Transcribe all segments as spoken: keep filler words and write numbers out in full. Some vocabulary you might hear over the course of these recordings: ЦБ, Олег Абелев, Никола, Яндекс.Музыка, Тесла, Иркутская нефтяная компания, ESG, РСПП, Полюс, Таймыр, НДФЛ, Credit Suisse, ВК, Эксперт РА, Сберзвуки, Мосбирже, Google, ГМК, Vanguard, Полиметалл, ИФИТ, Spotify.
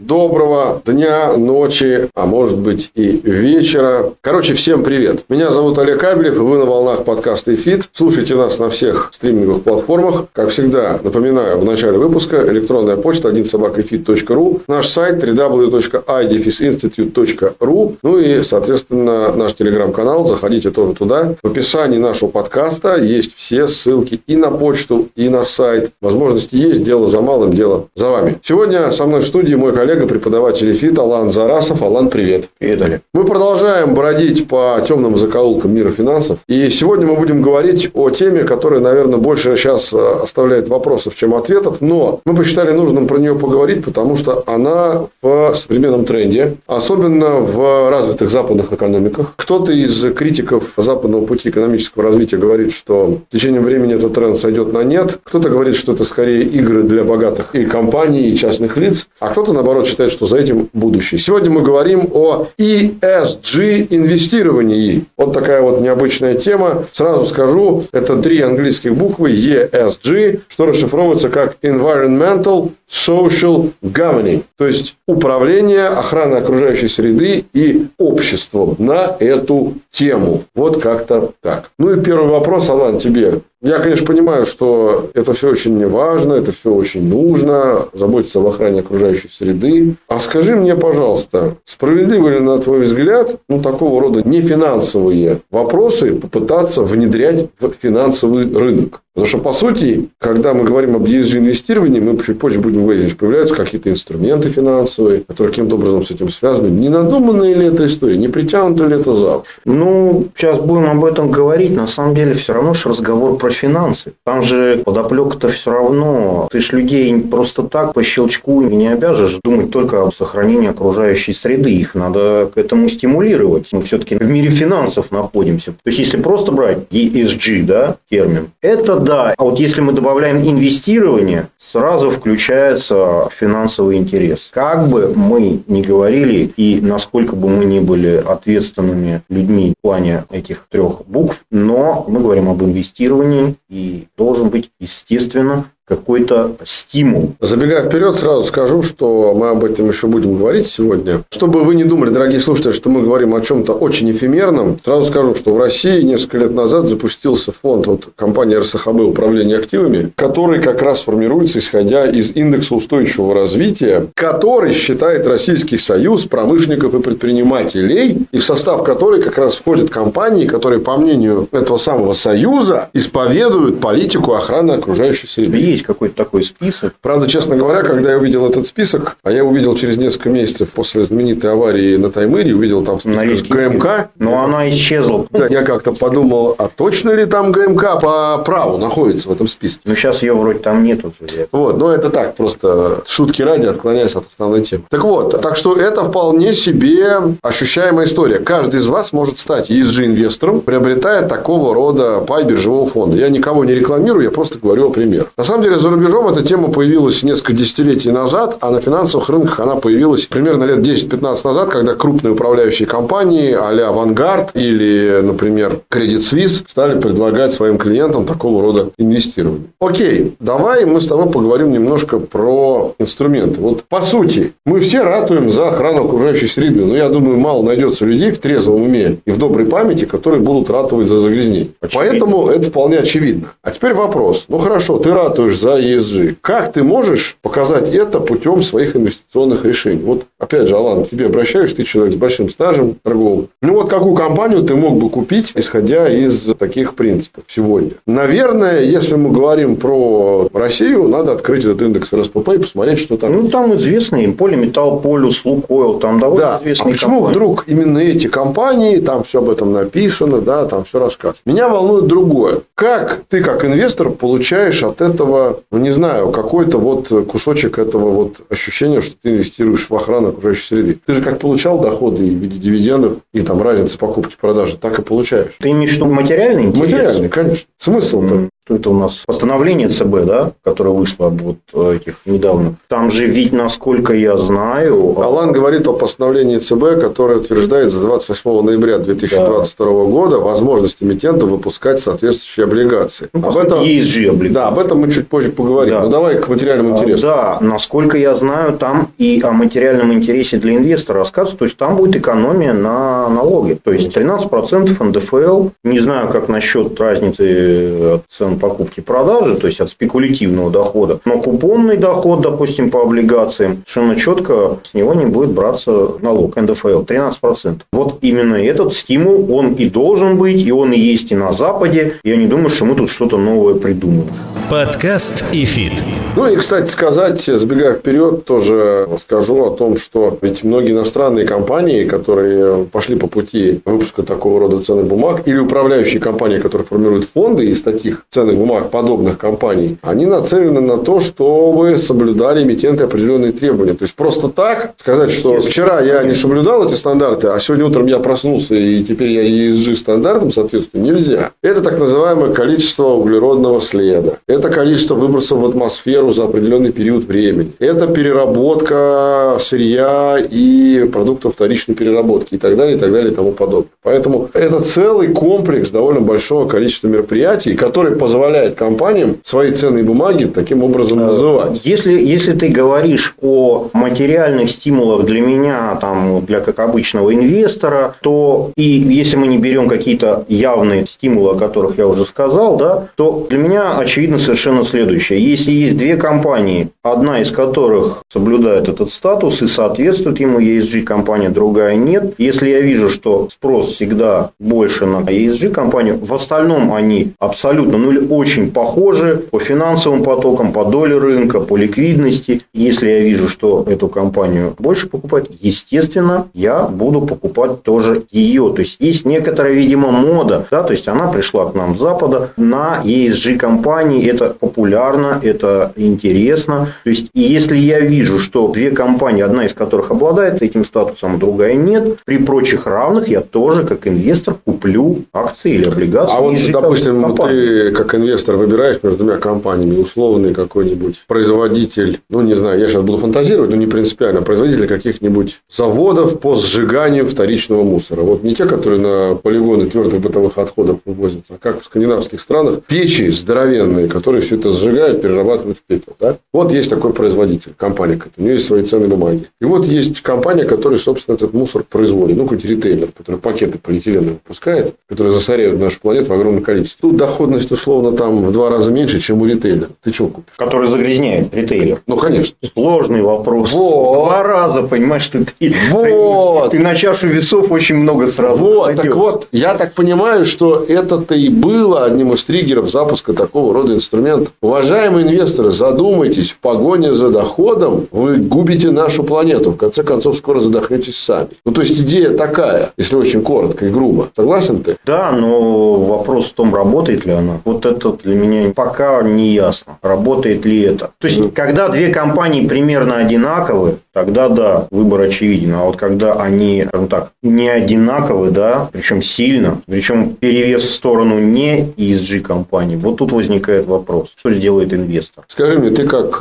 доброго дня, ночи, а может быть и вечера. Короче, всем привет. Меня зовут Олег Абелев, и вы на волнах подкаста «ИФИТ». Слушайте нас на всех стриминговых платформах. Как всегда, напоминаю, в начале выпуска электронная почта один собака ифит точка ру, наш сайт дабл ю дабл ю дабл ю точка ай дефис институт точка ру, ну и, соответственно, наш телеграм-канал. Заходите тоже туда. В описании нашего подкаста есть все ссылки и на почту, и на сайт. Возможности есть, дело за малым, дело за вами. Сегодня со мной в студии мой коллега, преподаватель ИФИТ Алан Дзарасов. Алан, привет. Привет, Олег. Мы продолжаем бродить по темным закоулкам мира финансов. И сегодня мы будем говорить о теме, которая, наверное, больше сейчас оставляет вопросов, чем ответов. Но мы посчитали нужным про нее поговорить, потому что она в современном тренде, особенно в развитых западных экономиках. Кто-то из критиков западного пути экономического развития говорит, что в течение времени этот тренд сойдет на нет. Кто-то говорит, что это скорее игры для богатых и компаний, и частных лиц. А кто-то, наоборот, считает, что за этим будущее. Сегодня мы говорим о и эс джи инвестировании. Вот такая вот необычная тема. Сразу скажу, это три английских буквы и эс джи, что расшифровывается как Environmental Social Governing, то есть управление, охрана окружающей среды и обществом на эту тему. Вот как-то так. Ну и первый вопрос, Алан, тебе. Я, конечно, понимаю, что это все очень важно, это все очень нужно, заботиться об охране окружающей среды. А скажи мне, пожалуйста, справедливо ли, на твой взгляд, ну, такого рода нефинансовые вопросы попытаться внедрять в финансовый рынок? Потому что, по сути, когда мы говорим об и эс джи-инвестировании, мы чуть позже будем выяснить, что появляются какие-то инструменты финансовые, которые каким-то образом с этим связаны. Не надуманная ли эта история? Не притянута ли это за уши? Ну, сейчас будем об этом говорить. На самом деле, все равно же разговор про финансы. Там же подоплека-то все равно. Ты ж людей просто так по щелчку не обяжешь думать только об сохранении окружающей среды. Их надо к этому стимулировать. Мы все-таки в мире финансов находимся. То есть, если просто брать и эс джи, да, термин, это да. А вот если мы добавляем инвестирование, сразу включается финансовый интерес. Как бы мы ни говорили и насколько бы мы ни были ответственными людьми в плане этих трех букв, но мы говорим об инвестировании, и должен быть, естественно, какой-то стимул. Забегая вперед, сразу скажу, что мы об этом еще будем говорить сегодня. Чтобы вы не думали, дорогие слушатели, что мы говорим о чем-то очень эфемерном, сразу скажу, что в России несколько лет назад запустился фонд от компании эр эс ха бэ «Управление активами», который как раз формируется, исходя из индекса устойчивого развития, который считает Российский союз промышленников и предпринимателей, и в состав которой как раз входят компании, которые, по мнению этого самого союза, исповедуют политику охраны окружающей среды. Какой-то такой список. Правда, честно говоря, когда я увидел этот список, а я увидел через несколько месяцев после знаменитой аварии на Таймыре, увидел там гэ эм ка. Но я... она исчезла. Да, я как-то подумал, а точно ли там гэ эм ка по праву находится в этом списке? Ну, сейчас ее вроде там нету. Вот, но это так, просто шутки ради, отклоняясь от основной темы. Так вот, так что это вполне себе ощущаемая история. Каждый из вас может стать и эс джи-инвестором, приобретая такого рода пай биржевого фонда. Я никого не рекламирую, я просто говорю о примерах. На самом деле, за рубежом эта тема появилась несколько десятилетий назад, а на финансовых рынках она появилась примерно лет десять-пятнадцать назад, когда крупные управляющие компании а-ля Vanguard или, например, Credit Suisse стали предлагать своим клиентам такого рода инвестирование. Окей, давай мы с тобой поговорим немножко про инструменты. Вот по сути, мы все ратуем за охрану окружающей среды, но я думаю, мало найдется людей в трезвом уме и в доброй памяти, которые будут ратовать за загрязнение. Очевидно. Поэтому это вполне очевидно. А теперь вопрос. Ну хорошо, ты ратуешь за и эс джи. Как ты можешь показать это путем своих инвестиционных решений? Вот Опять же, Алан, к тебе обращаюсь, ты человек с большим стажем торговым. Ну вот какую компанию ты мог бы купить, исходя из таких принципов сегодня? Наверное, если мы говорим про Россию, надо открыть этот индекс эр эс пэ пэ и посмотреть, что там. Ну, есть. Там известные Полиметалл, Полюс, Лукойл, там довольно да. известные. А почему компании? Вдруг именно эти компании, там все об этом написано, да, там все рассказано. Меня волнует другое. Как ты, как инвестор, получаешь от этого, ну, не знаю, какой-то вот кусочек этого вот ощущения, что ты инвестируешь в охрану окружающей среды. Ты же как получал доходы в виде дивидендов и там разницы покупки-продажи, так и получаешь. Ты имеешь в виду материальный интерес? Материальный, конечно. Смысл-то. Mm-hmm. Это у нас постановление цэ бэ, да, которое вышло вот этих недавно. Там же ведь, насколько я знаю... Алан говорит о постановлении цэ бэ, которое утверждает за двадцать восьмого ноября две тысячи двадцать второго да. года возможность эмитента выпускать соответствующие облигации. Ну, об этом... и эс джи облигации. Да, об этом мы чуть позже поговорим. Да. Ну, давай к материальному интересу. Да, насколько я знаю, там и о материальном интересе для инвестора рассказывают. То есть, там будет экономия на налоги. То есть, тринадцать процентов эн дэ эф эл. Не знаю, как насчет разницы от цен покупки-продажи, то есть от спекулятивного дохода. Но купонный доход, допустим, по облигациям, совершенно четко с него не будет браться налог эн дэ эф эл тринадцать процентов. Вот именно этот стимул, он и должен быть, и он и есть и на Западе. Я не думаю, что мы тут что-то новое придумаем. Подкаст «ИФИТ». Ну и, кстати, сказать, сбегая вперед, тоже скажу о том, что ведь многие иностранные компании, которые пошли по пути выпуска такого рода ценных бумаг, или управляющие компании, которые формируют фонды из таких ценных бумаг подобных компаний, они нацелены на то, чтобы соблюдали эмитенты определенные требования. То есть, просто так сказать, что вчера я не соблюдал эти стандарты, а сегодня утром я проснулся, и теперь я и эс джи стандартам соответствую, нельзя. Это так называемое количество углеродного следа. Это количество выбросов в атмосферу за определенный период времени. Это переработка сырья и продуктов вторичной переработки и так далее, и так далее, и тому подобное. Поэтому это целый комплекс довольно большого количества мероприятий, которые позволяет компаниям свои ценные бумаги таким образом называть. Если, если ты говоришь о материальных стимулах для меня, там, для как обычного инвестора, то и если мы не берем какие-то явные стимулы, о которых я уже сказал, да, то для меня очевидно совершенно следующее. Если есть две компании, одна из которых соблюдает этот статус и соответствует ему и эс джи компания, другая нет. Если я вижу, что спрос всегда больше на и эс джи компанию, в остальном они абсолютно, ну, или очень похожи по финансовым потокам, по доле рынка, по ликвидности. Если я вижу, что эту компанию больше покупать, естественно, я буду покупать тоже ее. То есть, есть некоторая, видимо, мода. Да? То есть, она пришла к нам с Запада на и эс джи компании. Это популярно, это интересно. То есть, если я вижу, что две компании, одна из которых обладает этим статусом, другая нет, при прочих равных я тоже, как инвестор, куплю акции или облигации. А вот, допустим, компании. Ты... как инвестор выбираешь между двумя компаниями, условный какой-нибудь производитель, ну, не знаю, я сейчас буду фантазировать, но не принципиально, производитель каких-нибудь заводов по сжиганию вторичного мусора. Вот не те, которые на полигоны твердых бытовых отходов вывозятся, а как в скандинавских странах, печи здоровенные, которые все это сжигают, перерабатывают в пепел. Да? Вот есть такой производитель, компания какая-то, у нее есть свои ценные бумаги. И вот есть компания, которая, собственно, этот мусор производит. Ну, какой-то ритейлер, который пакеты полиэтилена выпускает, которые засоряют нашу планету в огромном количестве. Тут доходность условно там в два раза меньше, чем у ритейлера. Ты чего купишь? Который загрязняет ритейлер. Ну, конечно. Сложный вопрос. Вот. Два раза, понимаешь, что ты, вот. ты, ты на чашу весов очень много сразу. Вот. Так вот, я так понимаю, что это-то и было одним из триггеров запуска такого рода инструментов. Уважаемые инвесторы, задумайтесь, в погоне за доходом вы губите нашу планету. В конце концов, скоро задохнетесь сами. Ну, то есть, идея такая, если очень коротко и грубо. Согласен ты? Да, но вопрос в том, работает ли она. Вот это для меня пока не ясно, работает ли это. То есть, когда две компании примерно одинаковы, тогда да, выбор очевиден. А вот когда они, скажем так, не одинаковы, да, причем сильно, причем перевес в сторону не и эс джи компаний, вот тут возникает вопрос, что сделает инвестор. Скажи мне, ты как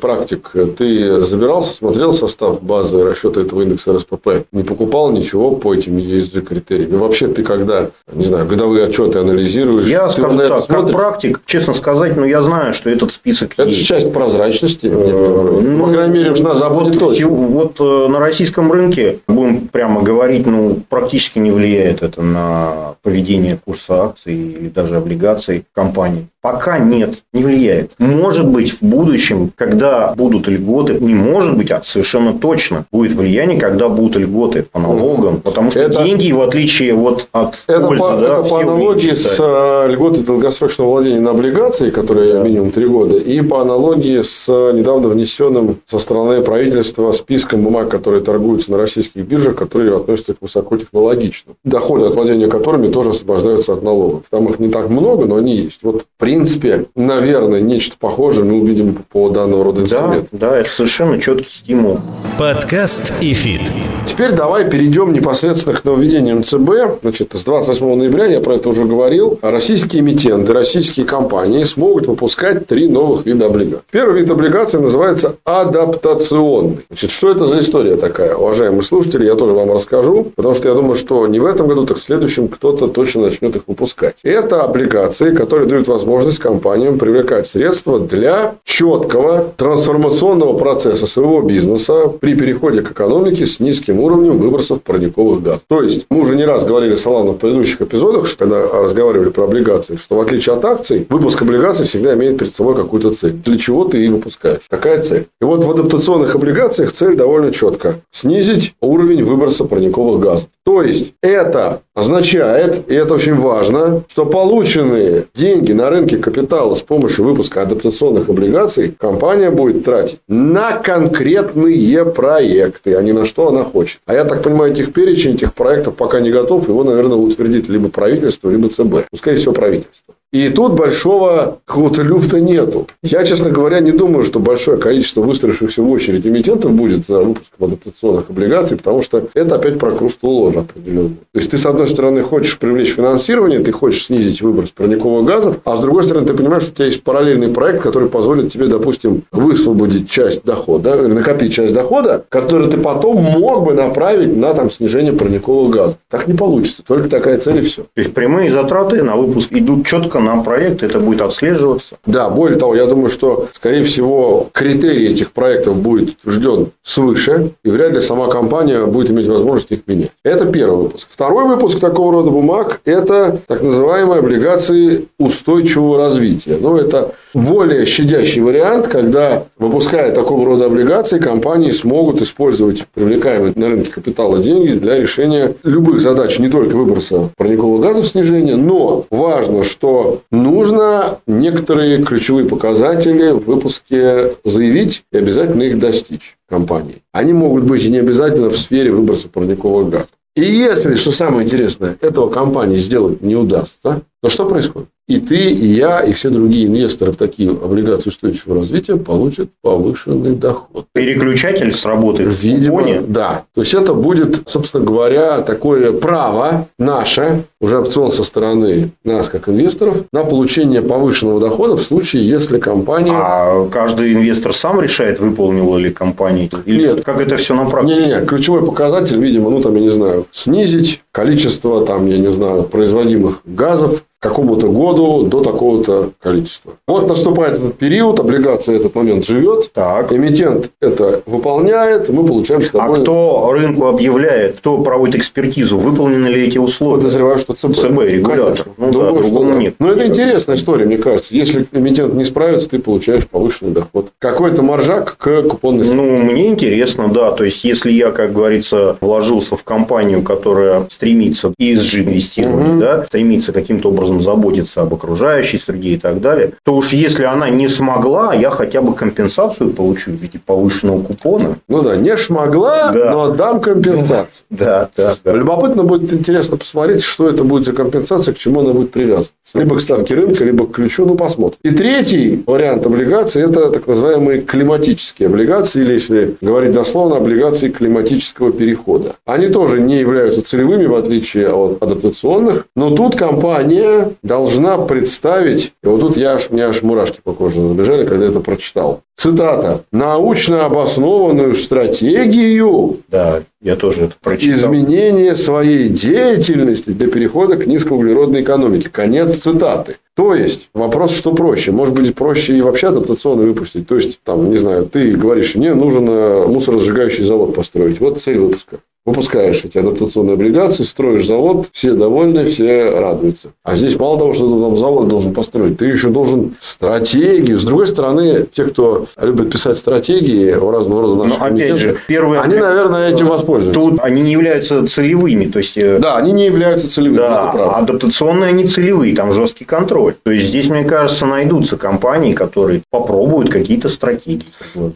практик, ты забирался, смотрел состав базы расчета этого индекса эр эс пэ пэ, не покупал ничего по этим и эс джи критериям? И вообще ты когда, не знаю, годовые отчеты анализируешь? Я скажу так, смотришь? Как практик, честно сказать, ну, я знаю, что этот список это есть. Это часть прозрачности. Ну, по крайней мере, уж на Западе вот, точно. Вот на российском рынке, будем прямо говорить, ну, практически не влияет это на поведение курса акций или даже облигаций компаний. Пока нет, не влияет. Может быть, в будущем, когда будут льготы, не может быть, а совершенно точно будет влияние, когда будут льготы по налогам, потому что это, деньги, в отличие вот от это пользы, по, да, это по аналогии с льготой долгосрочного владения на облигации, которые минимум три года, и по аналогии с недавно внесенным со стороны правительства списком бумаг, которые торгуются на российских биржах, которые относятся к высокотехнологичным, доходы от владения которыми тоже освобождаются от налогов. Там их не так много, но они есть. Вот при В принципе, наверное, нечто похожее мы увидим по данного рода инструментам. Да, да, это совершенно четкий стимул. Подкаст «ИФИТ». Теперь давай перейдем непосредственно к нововведениям ЦБ. Значит, с двадцать восьмого ноября, я про это уже говорил, российские эмитенты, российские компании смогут выпускать три новых вида облигаций. Первый вид облигаций называется адаптационный. Значит, что это за история такая? Уважаемые слушатели, я тоже вам расскажу, потому что я думаю, что не в этом году, так в следующем кто-то точно начнет их выпускать. Это облигации, которые дают возможность компаниям привлекать средства для четкого трансформационного процесса своего бизнеса при переходе к экономике с низким уровнем выбросов парниковых газов. То есть, мы уже не раз говорили с Аланом в предыдущих эпизодах, что, когда разговаривали про облигации, что в отличие от акций, выпуск облигаций всегда имеет перед собой какую-то цель. Для чего ты и выпускаешь? Какая цель? И вот в адаптационных облигациях цель довольно четко. Снизить уровень выброса парниковых газов. То есть, это означает, и это очень важно, что полученные деньги на рынке капитала с помощью выпуска адаптационных облигаций компания будет тратить на конкретные проекты, а не на что она хочет. А я так понимаю, этих перечень, этих проектов пока не готов. Его, наверное, утвердит либо правительство, либо ЦБ. Ну, скорее всего, правительство. И тут большого какого-то люфта нету. Я, честно говоря, не думаю, что большое количество выстроившихся в очередь эмитентов будет за выпуском адаптационных облигаций, потому что это опять про крусту ложь определенную. То есть, ты, с одной стороны, хочешь привлечь финансирование, ты хочешь снизить выброс парниковых газов, а с другой стороны, ты понимаешь, что у тебя есть параллельный проект, который позволит тебе, допустим, высвободить часть дохода, накопить часть дохода, который ты потом мог бы направить на там, снижение парниковых газов. Так не получится. Только такая цель и все. То есть, прямые затраты на выпуск идут четко на проект, это будет отслеживаться. Да, более того, я думаю, что, скорее всего, критерий этих проектов будет утвержден свыше, и вряд ли сама компания будет иметь возможность их менять. Это первый выпуск. Второй выпуск такого рода бумаг – это так называемые облигации устойчивого развития. Ну, это более щадящий вариант, когда, выпуская такого рода облигации, компании смогут использовать привлекаемые на рынке капитала деньги для решения любых задач, не только выброса парниковых газов, снижения, но важно, что нужно некоторые ключевые показатели в выпуске заявить и обязательно их достичь компании. Они могут быть и не обязательно в сфере выброса парниковых газов. И если, что самое интересное, этого компании сделать не удастся, то что происходит? И ты, и я, и все другие инвесторы в такие облигации устойчивого развития получат повышенный доход. Переключатель сработает в фоне. Да. То есть, это будет, собственно говоря, такое право наше, уже опцион со стороны нас, как инвесторов, на получение повышенного дохода в случае, если компания... А каждый инвестор сам решает, выполнила ли компания? Или нет. Как это все на практике? Нет, нет. Ключевой показатель, видимо, ну, там, я не знаю, снизить количество, там, я не знаю, производимых газов какому-то году до такого-то количества. Вот наступает этот период, облигация этот момент живет, так. Эмитент это выполняет, мы получаем с тобой... А кто рынку объявляет, кто проводит экспертизу, выполнены ли эти условия? Подозреваю, что ЦБ. ЦБ регулятор. Ну, Думаю, да, что да. Нет. Но это интересная история, мне кажется. Если эмитент не справится, ты получаешь повышенный доход. Какой-то маржак к купонной ставке. Ну, мне интересно, да. То есть, если я, как говорится, вложился в компанию, которая стремится и эс джи инвестировать, угу. да, стремится каким-то образом заботиться об окружающей среде и так далее, то уж если она не смогла, я хотя бы компенсацию получу в виде повышенного купона. Ну да, не смогла, да. но отдам компенсацию. Да, да, да. Любопытно будет, интересно посмотреть, что это будет за компенсация, к чему она будет привязана. Либо к ставке рынка, либо к ключу, ну посмотрим. И третий вариант облигаций – это так называемые климатические облигации, или, если говорить дословно, облигации климатического перехода. Они тоже не являются целевыми, в отличие от адаптационных, но тут компания должна представить, и вот тут я аж, мне аж мурашки по коже забежали, когда это прочитал. Цитата. «Научно обоснованную стратегию да, я тоже это прочитал. изменения своей деятельности для перехода к низкоуглеродной экономике». Конец цитаты. То есть, вопрос, что проще. Может быть, проще и вообще адаптационно выпустить. То есть, там, не знаю, ты говоришь, мне нужен мусоросжигающий завод построить. Вот цель выпуска. Выпускаешь эти адаптационные облигации, строишь завод, все довольны, все радуются. А здесь мало того, что ты там завод должен построить, ты еще должен стратегию. С другой стороны, те, кто любит писать стратегии у разного рода наших комитетов, они, наверное, этим воспользуются. Тут они не являются целевыми. То есть... Да, они не являются целевыми. Да, адаптационные они целевые, там жесткий контроль. То есть, здесь, мне кажется, найдутся компании, которые попробуют какие-то стратегии.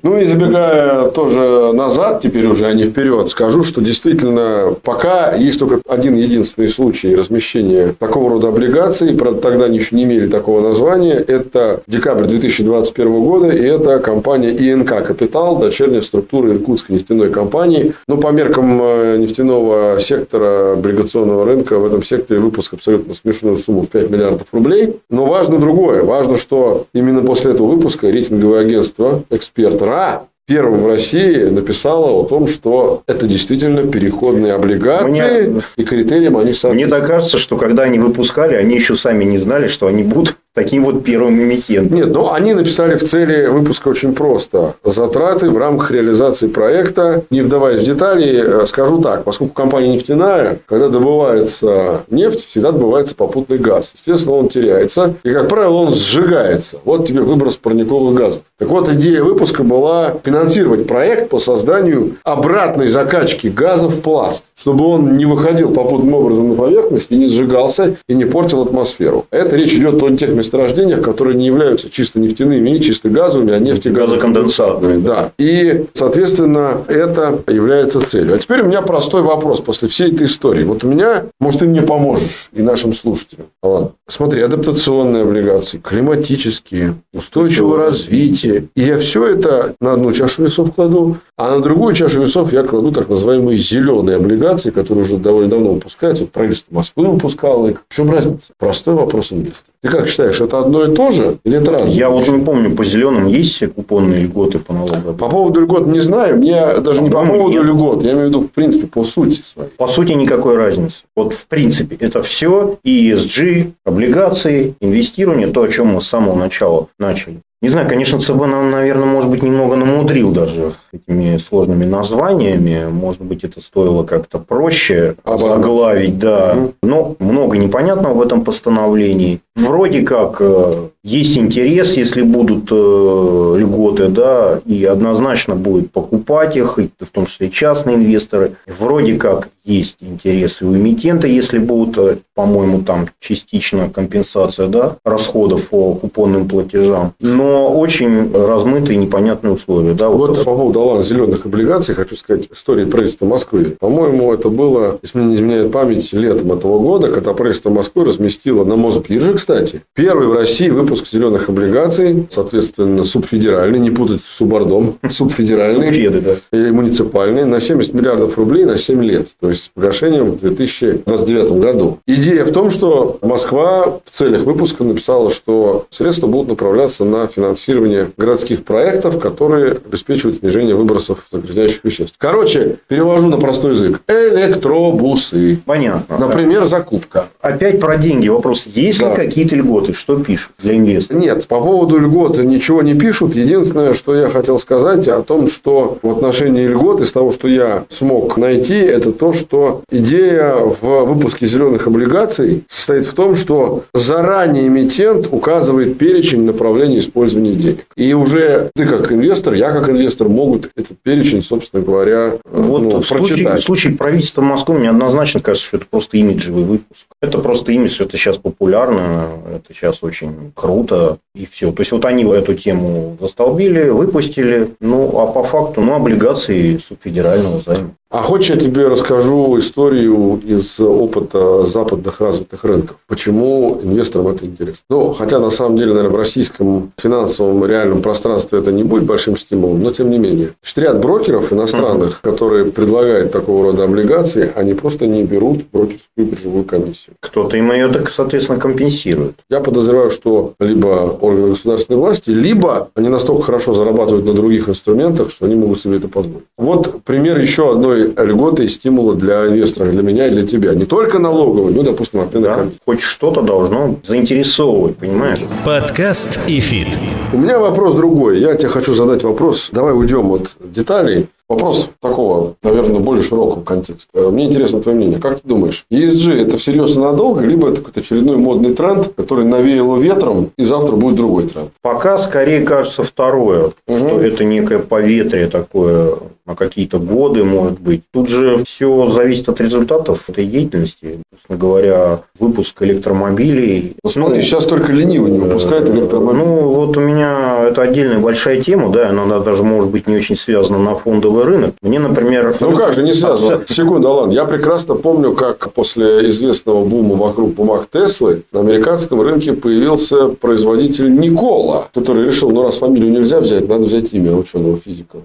Ну, и забегая тоже назад, теперь уже, а не вперед, скажу, что действительно Действительно, пока есть только один единственный случай размещения такого рода облигаций, правда, тогда они еще не имели такого названия, это декабрь две тысячи двадцать первого года, и это компания ИНК Капитал, дочерняя структура Иркутской нефтяной компании. Но по меркам нефтяного сектора облигационного рынка в этом секторе выпуск абсолютно смешную сумму в пять миллиардов рублей. Но важно другое, важно, что именно после этого выпуска рейтинговое агентство «Эксперт РА» первым в России написала о том, что это действительно переходные облигации, Мне... и критериям они сами. Мне так кажется, что когда они выпускали, они еще сами не знали, что они будут таким вот первым эмитентом. Нет, но они написали в цели выпуска очень просто. Затраты в рамках реализации проекта. Не вдаваясь в детали, скажу так. Поскольку компания нефтяная, когда добывается нефть, всегда добывается попутный газ. Естественно, он теряется. И, как правило, он сжигается. Вот тебе выброс парниковых газов. Так вот, идея выпуска была финансировать проект по созданию обратной закачки газа в пласт. Чтобы он не выходил попутным образом на поверхность, и не сжигался, и не портил атмосферу. Это речь идет о тех месторождениях, которые не являются чисто нефтяными и чисто газовыми, а нефтегазоконденсатными. Да. И, соответственно, это является целью. А теперь у меня простой вопрос после всей этой истории. Вот у меня, может, ты мне поможешь и нашим слушателям. Ладно. Смотри, адаптационные облигации, климатические, устойчивое развитие. И я все это на одну чашу весов кладу, а на другую чашу весов я кладу так называемые зеленые облигации, которые уже довольно давно выпускаются. Вот правительство Москвы выпускало их. В чем разница? Простой вопрос инвестора. Ты как считаешь, это одно и то же или это разное? Я вот не помню, по зеленым есть купонные льготы по налогам? По поводу льгот не знаю. Мне даже по не по поводу нет. льгот. Я имею в виду, в принципе, по сути своей. По сути, никакой разницы. Вот, в принципе, это все и эс джи, облигации, инвестирование, то, о чем мы с самого начала начали. Не знаю, конечно, ЦБ нам, наверное, может быть, немного намудрил даже этими сложными названиями. Может быть, это стоило как-то проще заглавить, да. Угу. Но много непонятного в этом постановлении. Вроде как есть интерес, если будут льготы, да, и однозначно будут покупать их, в том числе частные инвесторы. Вроде как есть интерес и у эмитента, если будут, по-моему, там частично компенсация, да, расходов по купонным платежам. Но очень размытые и непонятные условия. Да, вот вот по поводу Алана зеленых облигаций хочу сказать истории правительства Москвы. По-моему, это было, если мне не изменяет память, летом этого года, когда правительство Москвы разместило на Мосбирже, кстати, первый в России выпуск зеленых облигаций, соответственно, субфедеральный, не путать с субордом, субфедеральный и муниципальный, на семьдесят миллиардов рублей на семь лет. То есть, с погашением в две тысячи двадцать девятом году. Идея в том, что Москва в целях выпуска написала, что средства будут направляться на финансирование городских проектов, которые обеспечивают снижение выбросов загрязняющих веществ. Короче, перевожу на простой язык. Электробусы. Понятно. Например, да. Закупка. Опять про деньги вопрос. Есть да. ли какие-то льготы? Что пишут для инвесторов? Нет, по поводу льгот ничего не пишут. Единственное, что я хотел сказать о том, что в отношении льгот, из того, что я смог найти, это то, что идея в выпуске зеленых облигаций состоит в том, что заранее эмитент указывает перечень направлений использования денег. И уже ты как инвестор, я как инвестор могут этот перечень, собственно говоря, вот ну, в прочитать. Случае, в случае правительства Москвы мне однозначно кажется, что это просто имиджевый выпуск. Это просто имидж, это сейчас популярно, это сейчас очень круто и все. То есть, вот они эту тему застолбили, выпустили, ну, а по факту, ну, облигации субфедерального займа. А хочешь, я тебе расскажу историю из опыта западных развитых рынков? Почему инвесторам это интересно? Ну, хотя, на самом деле, наверное, в российском финансовом реальном пространстве это не будет большим стимулом, но тем не менее. Ряд брокеров иностранных, mm-hmm. которые предлагают такого рода облигации, они просто не берут брокерскую биржевую комиссию. Кто-то им ее, так, соответственно, компенсирует. Я подозреваю, что либо органы государственной власти, либо они настолько хорошо зарабатывают на других инструментах, что они могут себе это позволить. Вот пример еще одной некоторые льготы и стимулы для инвесторов, для меня и для тебя. Не только налоговые, но, допустим, да, хоть что-то должно заинтересовывать, понимаешь? Подкаст «ИФИТ». У меня вопрос другой. Я тебе хочу задать вопрос. Давай уйдем от деталей. Вопрос такого, наверное, более широкого контекста. Мне интересно твое мнение. Как ты думаешь, и эс джи это всерьез и надолго, либо это какой-то очередной модный тренд, который навеяло ветром, и завтра будет другой тренд? Пока скорее кажется второе, угу. что это некое поветрие такое на какие-то годы, может быть. Тут же все зависит от результатов этой деятельности. Собственно говоря, выпуск электромобилей. Ну, смотри, ну, сейчас только ленивый не выпускает электромобили. Ну, вот у меня это отдельная большая тема, да, она даже, может быть, не очень связана на фондовый рынок. Мне, например... Ну, как же не связано? Секунду, Алан. Я прекрасно помню, как после известного бума вокруг бумаг Теслы на американском рынке появился производитель Никола, который решил, ну, раз фамилию нельзя взять, надо взять имя ученого физика.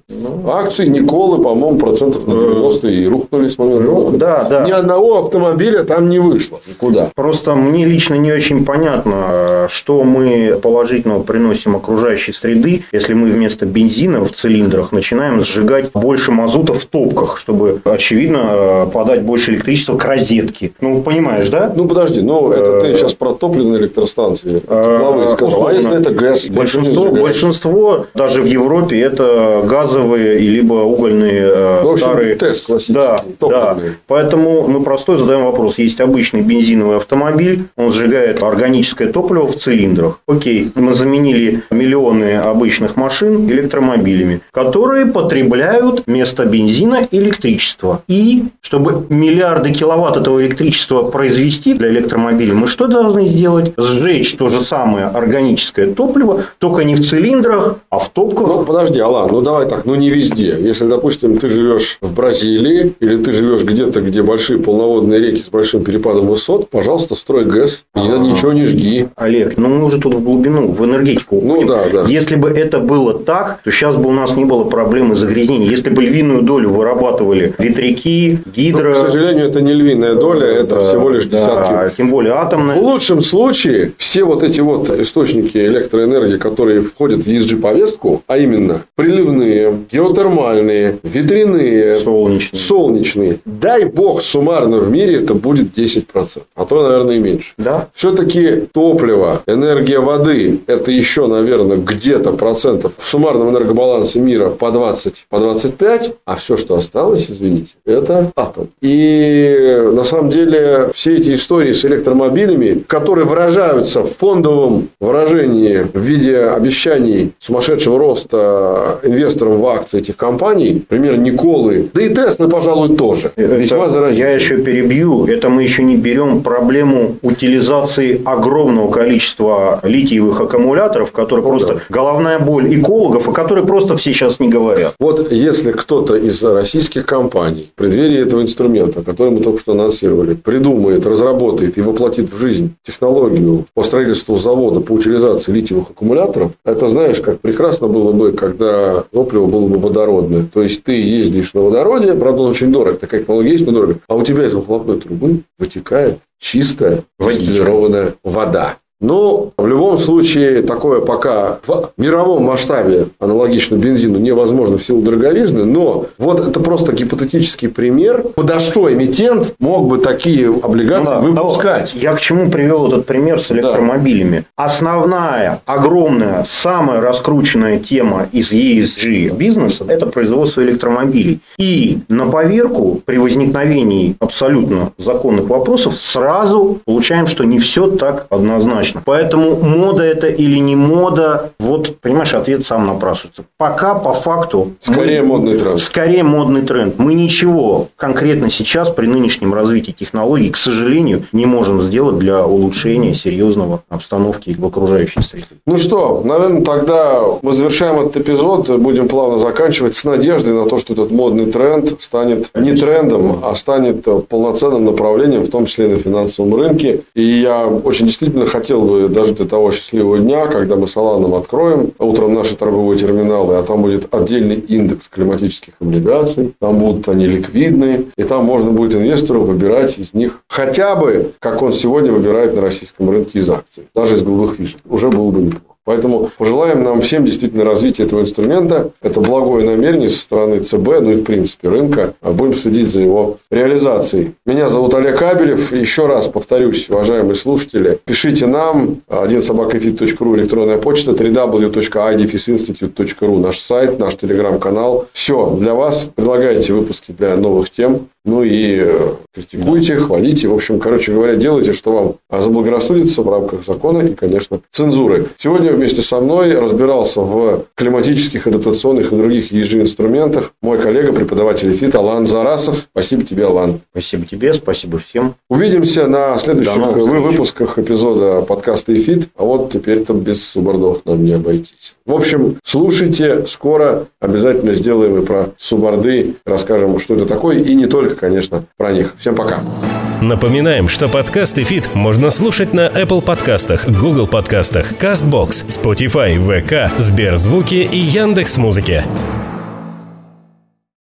Акции Николы, по-моему, процентов на девяносто и рухнули с момента. Ну, да, да. Ни одного автомобиля там не вышло. Никуда. Просто мне лично не очень понятно, что мы положительного приносим окружающей среды, если мы вместо бензина в цилиндрах начинаем сжигать больше мазута в топках, чтобы, очевидно, подать больше электричества к розетке. Ну, понимаешь, да? Ну, подожди, ну, это ты сейчас про топливные электростанции. Тепловые сказал. А если это газ? Большинство, большинство, даже в Европе, это газовые, либо угольные, ну, старые. В общем, тест классический, да, топливный. Да. Поэтому мы простой задаем вопрос. Есть обычный бензиновый автомобиль, он сжигает органическое топливо в цилиндрах. Окей, мы заменили миллионы обычных машин электромобилями, которые потребляют вместо бензина электричество. И чтобы миллиарды киловатт этого электричества произвести для электромобилей, мы что должны сделать? Сжечь то же самое органическое топливо, только не в цилиндрах, а в топках. Ну, подожди, Алан, ну давай так, ну не везде. Если, допустим, ты живешь в Бразилии, или ты живешь где-то, где большие полноводные реки с большим перепадом высот, пожалуйста, строй ГЭС, и А-а-а. ничего не жги. Олег, ну мы уже тут в глубину, в энергетику уходим. Ну, да, да. Если бы это было так, то сейчас бы у нас не было проблемы загрязнения. Если бы львиную долю вырабатывали ветряки, гидро... Ну, к сожалению, это не львиная доля, это да, всего лишь десятки. Да, тем более атомная. В лучшем случае, все вот эти вот источники электроэнергии, которые входят в и эс джи-повестку, а именно приливные, геотермальные, ветряные, солнечные. солнечные, дай бог, суммарно в мире это будет десять процентов, а то, наверное, и меньше. Да. Все-таки топливо, энергия воды, это еще, наверное, где-то процентов в суммарном энергобалансе мира по двадцать, по двадцать. А все, что осталось, извините, это атом. И на самом деле все эти истории с электромобилями, которые выражаются в фондовом выражении в виде обещаний сумасшедшего роста инвесторам в акции этих компаний, например, Николы, да и Теслы, пожалуй, тоже. Это, весьма заразительно. Я еще перебью. Это мы еще не берем проблему утилизации огромного количества литиевых аккумуляторов, которые О, просто да. головная боль экологов, о которой просто все сейчас не говорят. Вот если Если кто-то из российских компаний в преддверии этого инструмента, который мы только что анонсировали, придумает, разработает и воплотит в жизнь технологию по строительству завода по утилизации литиевых аккумуляторов, это, знаешь, как прекрасно было бы, когда топливо было бы водородное. То есть, ты ездишь на водороде, правда, он очень дорог, такая технология есть, но дорого, а у тебя из выхлопной трубы вытекает чистая дистиллированная вода. Но в любом случае, такое пока в мировом масштабе аналогично бензину невозможно в силу дороговизны, но вот это просто гипотетический пример, подо что эмитент мог бы такие облигации да, выпускать. Да, я к чему привел этот пример с электромобилями. Да. Основная, огромная, самая раскрученная тема из и эс джи бизнеса – это производство электромобилей. И на поверку при возникновении абсолютно законных вопросов сразу получаем, что не все так однозначно. Поэтому мода это или не мода, вот, понимаешь, ответ сам напрашивается. Пока по факту... Скорее мы, модный тренд. Скорее модный тренд. Мы ничего конкретно сейчас при нынешнем развитии технологий, к сожалению, не можем сделать для улучшения серьезного обстановки в окружающей среде. Ну что, наверное, тогда мы завершаем этот эпизод, будем плавно заканчивать с надеждой на то, что этот модный тренд станет не трендом, а станет полноценным направлением, в том числе и на финансовом рынке. И я очень действительно хотел Хотел бы дожить до того счастливого дня, когда мы с Аланом откроем утром наши торговые терминалы, а там будет отдельный индекс климатических облигаций, там будут они ликвидные, и там можно будет инвестору выбирать из них хотя бы, как он сегодня выбирает на российском рынке из акций, даже из голубых фишек, уже было бы неплохо. Поэтому пожелаем нам всем действительно развития этого инструмента. Это благое намерение со стороны ЦБ, ну и в принципе рынка. Будем следить за его реализацией. Меня зовут Олег Абелев. Еще раз повторюсь, уважаемые слушатели, пишите нам один собака ифит точка ру, электронная почта, дабл ю дабл ю дабл ю точка ай ди эф ай эс институт точка ру, наш сайт, наш телеграм-канал. Все для вас. Предлагайте выпуски для новых тем. Ну и критикуйте, хвалите. В общем, короче говоря, делайте, что вам заблагорассудится в рамках закона и, конечно, цензуры. Сегодня вместе со мной разбирался в климатических, адаптационных и других и эс джи-инструментах мой коллега, преподаватель ИФИТ Алан Дзарасов. Спасибо тебе, Алан. Спасибо тебе, спасибо всем. Увидимся на следующих выпусках эпизода подкаста ИФИТ. А вот теперь-то без субордов нам не обойтись. В общем, слушайте, скоро обязательно сделаем и про суборды, расскажем, что это такое, и не только, конечно, про них. Всем пока. Напоминаем, что подкаст ИФИТ можно слушать на Apple подкастах, Google подкастах, Castbox, Spotify, вэ ка, Сберзвуки и Яндекс.Музыке.